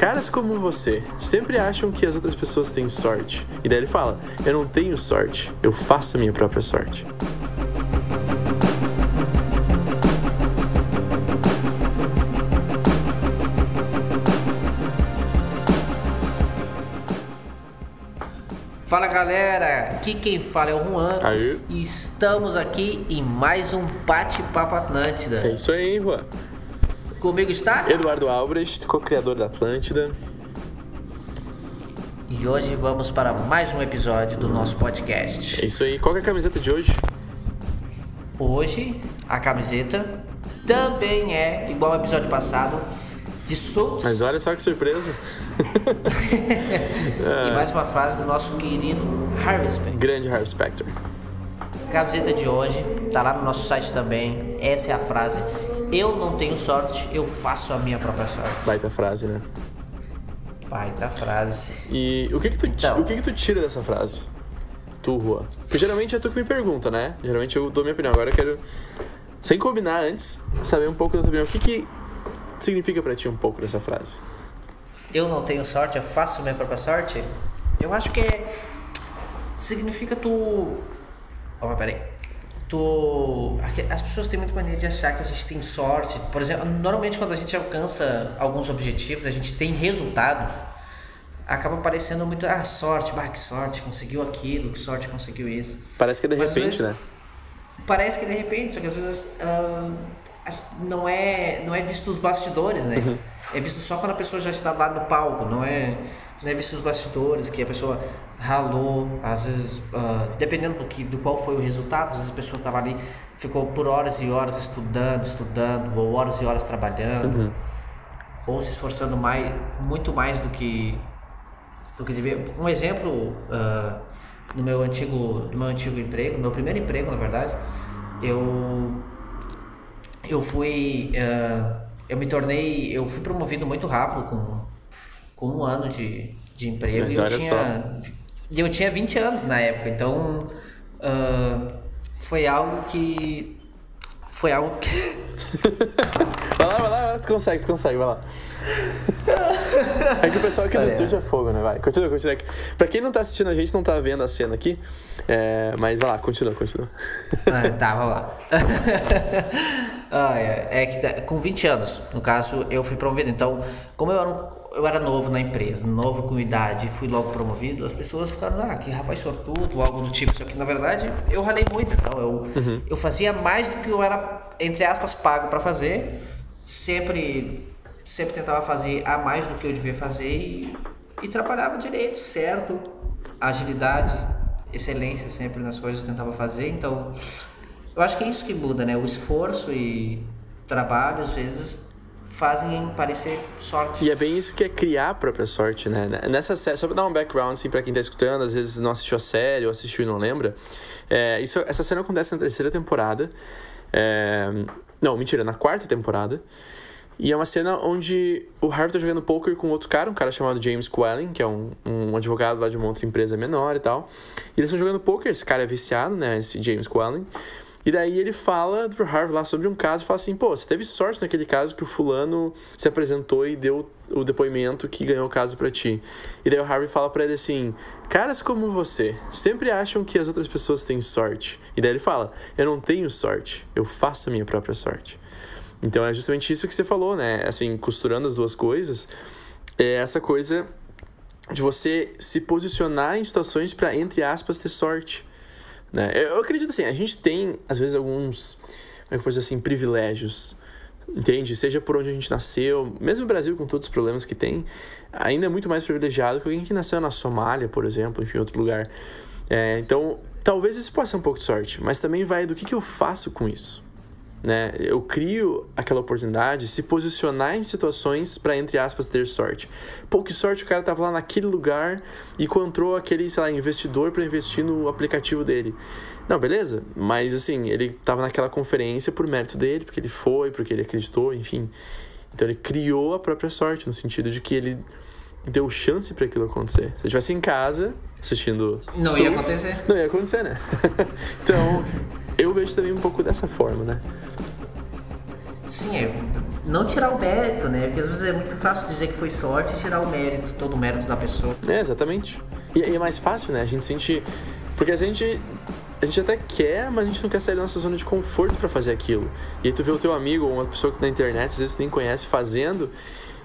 Caras como você sempre acham que as outras pessoas têm sorte. E daí ele fala, eu não tenho sorte, eu faço a minha própria sorte. Fala galera, aqui quem fala é o Juan. Aí. E estamos aqui em mais um Bate-Papo Atlântida. É isso aí, Juan. Comigo está Eduardo Alves, co-criador da Atlântida. E hoje vamos para mais um episódio do nosso podcast. É isso aí, qual que é a camiseta de hoje? Hoje a camiseta também é igual ao episódio passado, de Souls. Mas olha só que surpresa. E mais uma frase do nosso querido Harvey Specter. Grande Harvey Specter. A camiseta de hoje tá lá no nosso site também. Essa é a frase: eu não tenho sorte, eu faço a minha própria sorte. Baita frase, né? Baita frase. E o que tu tira dessa frase? Tu, Rua. Porque geralmente é tu que me pergunta, né? Geralmente eu dou minha opinião. Agora eu quero, sem combinar antes, saber um pouco da tua opinião. O que significa pra ti um pouco dessa frase? Eu não tenho sorte, eu faço minha própria sorte? Eu acho que é... significa tu... Oh, peraí. Tu... As pessoas têm muita mania de achar que a gente tem sorte. Por exemplo, normalmente quando a gente alcança alguns objetivos, a gente tem resultados, acaba parecendo muito... Ah, sorte, bah, que sorte, conseguiu aquilo, que sorte, conseguiu isso. Parece que de repente, vezes, né? Parece que de repente, só que às vezes... Não é visto os bastidores, né? Uhum. É visto só quando a pessoa já está lá no palco, não é visto os bastidores, que a pessoa ralou, às vezes, dependendo do qual foi o resultado, às vezes a pessoa estava ali, ficou por horas e horas estudando, ou horas e horas trabalhando, uhum, ou se esforçando muito mais do que devia. Um exemplo, no meu antigo emprego, meu primeiro emprego, na verdade, eu fui promovido muito rápido com um ano de emprego. Mas eu tinha 20 anos na época, então foi algo que vai lá, tu consegue, vai lá. É que o pessoal aqui do estúdio é fogo, né? Vai, continua aqui. Pra quem não tá assistindo a gente, não tá vendo a cena aqui, mas vai lá, continua. Tá, vai lá. Que com 20 anos, no caso, eu fui promovido. Então, como eu era novo na empresa, novo com idade, fui logo promovido, as pessoas ficaram, que rapaz sortudo, algo do tipo. Só que, na verdade, eu ralei muito. Então, eu fazia mais do que eu era, entre aspas, pago pra fazer. Sempre tentava fazer a mais do que eu devia fazer e trabalhava direito, certo, agilidade, excelência sempre nas coisas que eu tentava fazer. Então, eu acho que é isso que muda, né? O esforço e trabalho, às vezes, fazem parecer sorte. E é bem isso que é criar a própria sorte, né? Nessa série, só pra dar um background, assim, pra quem tá escutando, às vezes não assistiu a série ou assistiu e não lembra, essa cena acontece na terceira temporada, na quarta temporada. E é uma cena onde o Harvey tá jogando poker com outro cara, um cara chamado James Quellen, que é um advogado lá de uma outra empresa menor e tal. E eles estão jogando poker, esse cara é viciado, né, esse James Quellen. E daí ele fala pro Harvey lá sobre um caso e fala assim, pô, você teve sorte naquele caso que o fulano se apresentou e deu o depoimento que ganhou o caso pra ti. E daí o Harvey fala pra ele assim, caras como você sempre acham que as outras pessoas têm sorte. E daí ele fala, eu não tenho sorte, eu faço a minha própria sorte. Então é justamente isso que você falou, né? Assim, costurando as duas coisas, é essa coisa de você se posicionar em situações para, entre aspas, ter sorte, né? Eu acredito assim, a gente tem, às vezes, alguns, como é que eu posso dizer assim, privilégios, entende? Seja por onde a gente nasceu, mesmo o Brasil com todos os problemas que tem, ainda é muito mais privilegiado que alguém que nasceu na Somália, por exemplo, enfim, em outro lugar. Então, talvez isso possa ser um pouco de sorte, mas também vai do que eu faço com isso, né? Eu crio aquela oportunidade, se posicionar em situações para, entre aspas, ter sorte. Pô, que sorte o cara tava lá naquele lugar e encontrou aquele, sei lá, investidor para investir no aplicativo dele. Não, beleza, mas assim, ele tava naquela conferência por mérito dele, porque ele foi, porque ele acreditou, enfim. Então ele criou a própria sorte, no sentido de que ele deu chance para aquilo acontecer. Se eu estivesse em casa assistindo, não ia acontecer, né? Então eu vejo também um pouco dessa forma, né? Sim, não tirar o mérito, né? Porque às vezes é muito fácil dizer que foi sorte e tirar o mérito, todo o mérito da pessoa. É, exatamente. E é mais fácil, né? A gente sente... Porque a gente até quer, mas a gente não quer sair da nossa zona de conforto pra fazer aquilo. E aí tu vê o teu amigo ou uma pessoa que na internet, às vezes tu nem conhece, fazendo...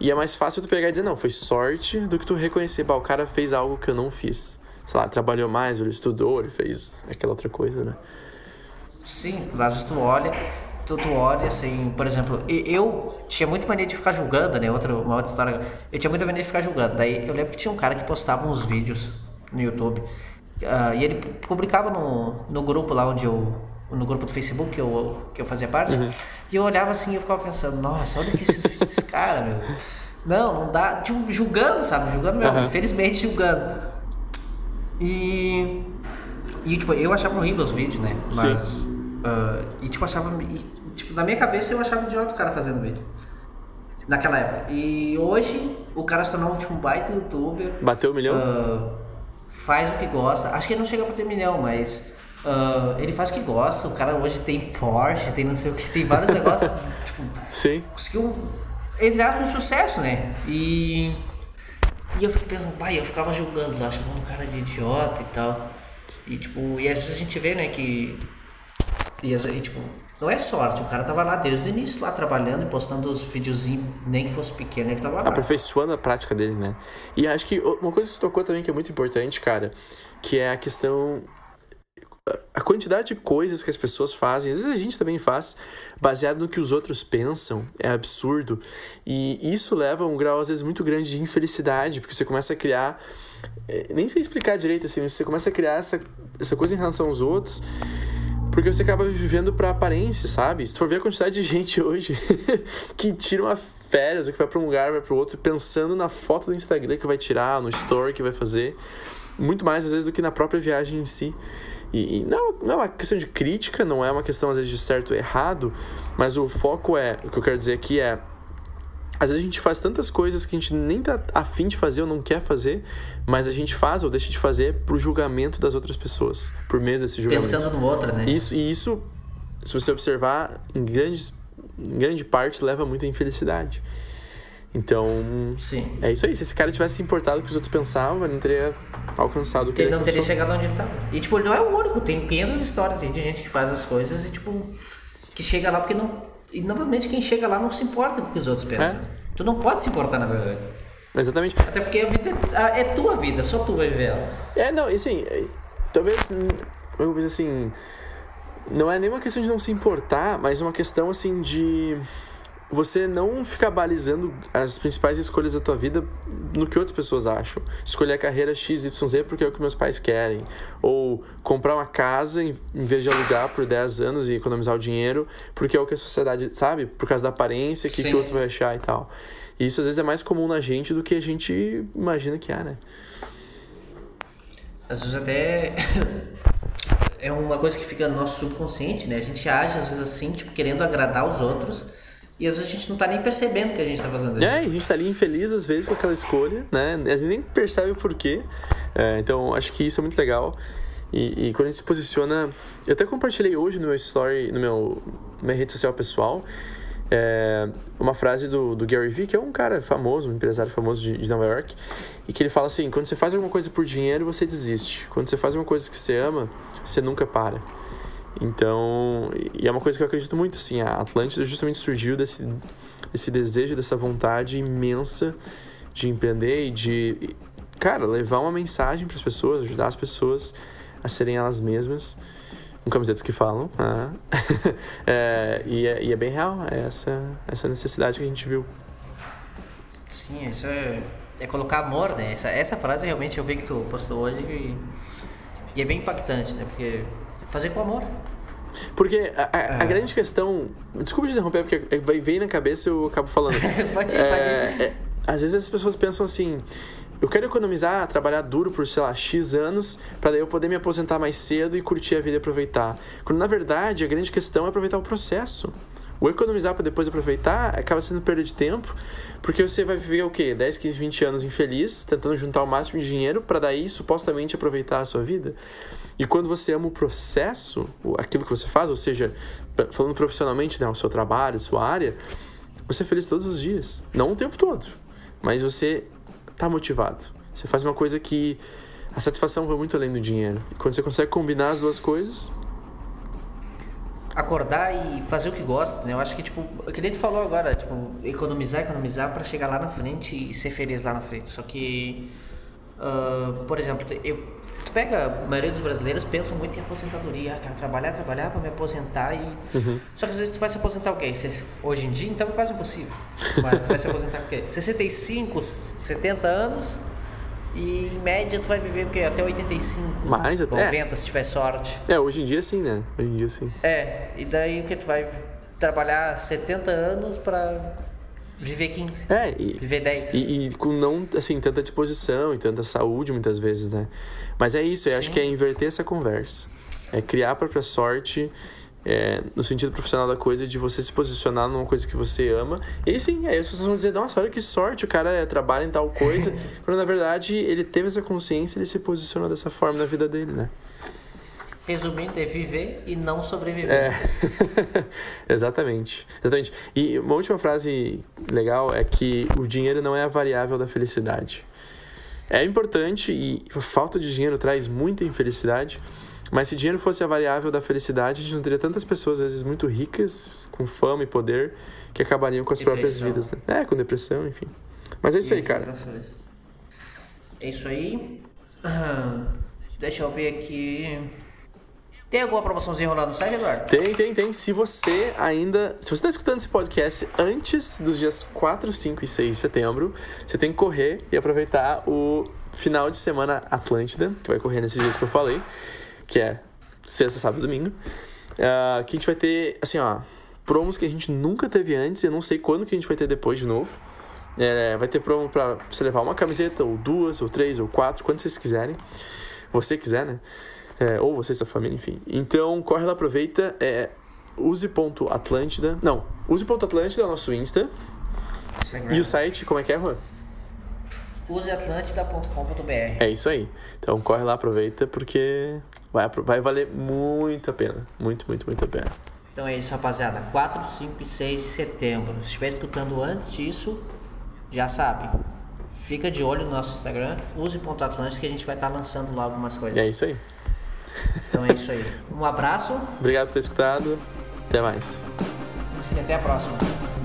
E é mais fácil tu pegar e dizer, não, foi sorte, do que tu reconhecer, bah, o cara fez algo que eu não fiz. Sei lá, trabalhou mais, ele estudou, ele fez aquela outra coisa, né? Sim, mas tu olha assim, por exemplo, eu tinha muita mania de ficar julgando, né? Uma outra história, eu tinha muita mania de ficar julgando. Daí eu lembro que tinha um cara que postava uns vídeos no YouTube, e ele publicava no grupo lá onde no grupo do Facebook que eu fazia parte, uhum. E eu olhava assim e eu ficava pensando, nossa, olha que esses vídeos desse cara, meu. Não dá, tipo, julgando, sabe? Julgando mesmo, uhum. Infelizmente julgando. E tipo, eu achava horrível os vídeos, né? Mas, sim. E tipo, na minha cabeça eu achava idiota o cara fazendo vídeo. Naquela época. E hoje o cara se tornou tipo, um baita youtuber. Bateu 1 milhão? Faz o que gosta. Acho que ele não chega pra ter 1 milhão, mas... ele faz o que gosta, o cara hoje tem Porsche, tem não sei o que, tem vários negócios, tipo, sim. Conseguiu entrar com sucesso, né? E eu fiquei pensando, pai, eu ficava julgando lá, chamando o cara de idiota e tal. E tipo, e às vezes a gente vê, né, que. E tipo, não é sorte, o cara tava lá desde o início lá trabalhando e postando os videozinhos, nem que fosse pequeno, ele tava lá. Aperfeiçoando a prática dele, né? E acho que uma coisa que você tocou também que é muito importante, cara, que é a questão. A quantidade de coisas que as pessoas fazem, às vezes a gente também faz, baseado no que os outros pensam, é absurdo. E isso leva a um grau, às vezes, muito grande de infelicidade, porque você começa a criar... Nem sei explicar direito, assim, mas você começa a criar essa coisa em relação aos outros, porque você acaba vivendo pra aparência, sabe? Se tu for ver a quantidade de gente hoje que tira uma férias, ou que vai pra um lugar, vai pro outro, pensando na foto do Instagram que vai tirar, no story que vai fazer, muito mais, às vezes, do que na própria viagem em si. E não é uma questão de crítica, não é uma questão, às vezes, de certo ou errado, mas o foco é, o que eu quero dizer aqui é, às vezes a gente faz tantas coisas que a gente nem tá afim de fazer ou não quer fazer, mas a gente faz ou deixa de fazer pro julgamento das outras pessoas, por medo desse julgamento. Pensando no outro, né? Isso, se você observar, em grande parte, leva muito à infelicidade. Então, sim. É isso aí. Se esse cara tivesse se importado com o que os outros pensavam, ele não teria alcançado o que ele não teria chegado onde ele estava. E, tipo, ele não é o único. Tem 500 histórias de gente que faz as coisas e, tipo, que chega lá porque não... E, novamente, quem chega lá não se importa com o que os outros pensam. É? Tu não pode se importar, na verdade. Exatamente. Até porque a vida é tua vida, só tu vai viver ela. É, não, e assim, talvez... Eu vejo assim... Não é nenhuma questão de não se importar, mas uma questão, assim, de... Você não fica balizando as principais escolhas da tua vida no que outras pessoas acham. Escolher a carreira XYZ porque é o que meus pais querem. Ou comprar uma casa em vez de alugar por 10 anos e economizar o dinheiro porque é o que a sociedade, sabe? Por causa da aparência, o que o outro vai achar e tal. E isso às vezes é mais comum na gente do que a gente imagina que é, né? Às vezes até... é uma coisa que fica no nosso subconsciente, né? A gente age às vezes assim, tipo, querendo agradar os outros... E às vezes a gente não tá nem percebendo que a gente tá fazendo isso. É, a gente tá ali infeliz às vezes com aquela escolha, né? A gente nem percebe o porquê. É, então, acho que isso é muito legal. E quando a gente se posiciona... Eu até compartilhei hoje no meu story, na minha rede social pessoal, uma frase do Gary V, que é um cara famoso, um empresário famoso de Nova York, e que ele fala assim, quando você faz alguma coisa por dinheiro, você desiste. Quando você faz uma coisa que você ama, você nunca para. Então, e é uma coisa que eu acredito muito, assim, a Atlântida justamente surgiu desse desejo, dessa vontade imensa de empreender e de, cara, levar uma mensagem para as pessoas, ajudar as pessoas a serem elas mesmas, com camisetas que falam, e é bem real, é essa necessidade que a gente viu. Sim, isso é colocar amor, né, essa frase realmente eu vi que tu postou hoje e é bem impactante, né, porque... Fazer com amor. Porque a grande questão... Desculpa te interromper, porque vem na cabeça e eu acabo falando. Pode ir. Às vezes as pessoas pensam assim... Eu quero economizar, trabalhar duro por, sei lá, X anos... Pra daí eu poder me aposentar mais cedo e curtir a vida e aproveitar. Quando, na verdade, a grande questão é aproveitar o processo. O economizar pra depois aproveitar acaba sendo perda de tempo. Porque você vai viver o quê? 10, 15, 20 anos infeliz, tentando juntar o máximo de dinheiro pra daí, supostamente, aproveitar a sua vida. E quando você ama o processo, aquilo que você faz, ou seja, falando profissionalmente, né, o seu trabalho, a sua área, Você é feliz todos os dias. Não o tempo todo, mas você tá motivado. Você faz uma coisa que a satisfação vai muito além do dinheiro. E quando você consegue combinar as duas coisas... Acordar e fazer o que gosta, né? Eu acho que, tipo, o que a gente falou agora, tipo, economizar pra chegar lá na frente e ser feliz lá na frente. Só que, por exemplo, tu pega, a maioria dos brasileiros pensam muito em aposentadoria. Ah, quero trabalhar pra me aposentar e... Uhum. Só que às vezes tu vai se aposentar o quê? Hoje em dia, então é quase impossível. Mas tu vai se aposentar o quê? 65, 70 anos... E em média tu vai viver o quê? Até 85, mais, 90, se tiver sorte. É, hoje em dia sim, né? Hoje em dia sim. É, e daí o que tu vai trabalhar 70 anos pra viver 15, viver 10. E com não, assim, tanta disposição e tanta saúde muitas vezes, né? Mas é isso, eu acho que é inverter essa conversa. É criar a própria sorte, no sentido profissional da coisa, de você se posicionar numa coisa que você ama. E aí sim, aí as pessoas vão dizer, nossa, olha que sorte, o cara trabalha em tal coisa, quando na verdade ele teve essa consciência, ele se posicionou dessa forma na vida dele, né? Resumindo, é viver e não sobreviver. Exatamente. E uma última frase legal é que o dinheiro não é a variável da felicidade. É importante, e a falta de dinheiro traz muita infelicidade. Mas se dinheiro fosse a variável da felicidade, a gente não teria tantas pessoas, às vezes, muito ricas, com fama e poder, que acabariam com as próprias vidas, né? Com depressão, enfim. Mas é isso aí, cara. É isso aí. Deixa eu ver aqui. Tem alguma promoçãozinha rolando no site, Eduardo? Tem. Se você tá escutando esse podcast antes dos dias 4, 5 e 6 de setembro, você tem que correr e aproveitar o final de semana Atlântida, que vai correr nesses dias que eu falei, que é sexta, sábado e domingo, que a gente vai ter, assim, ó, promos que a gente nunca teve antes, eu não sei quando que a gente vai ter depois de novo. Vai ter promo pra você levar uma camiseta, ou duas, ou três, ou quatro, quando vocês quiserem. Você quiser, né? Ou você e sua família, enfim. Então, corre lá, aproveita, use.atlântida é o nosso Insta. E o site, como é que é, Juan? useatlantida.com.br. É isso aí. Então, corre lá, aproveita, porque... Vai valer muito a pena. Muito, muito, muito a pena. Então é isso, rapaziada. 4, 5 e 6 de setembro. Se estiver escutando antes disso, já sabe. Fica de olho no nosso Instagram, use.atlântico, que a gente vai estar lançando lá algumas coisas. É isso aí. Então é isso aí. Um abraço. Obrigado por ter escutado. Até mais. E até a próxima.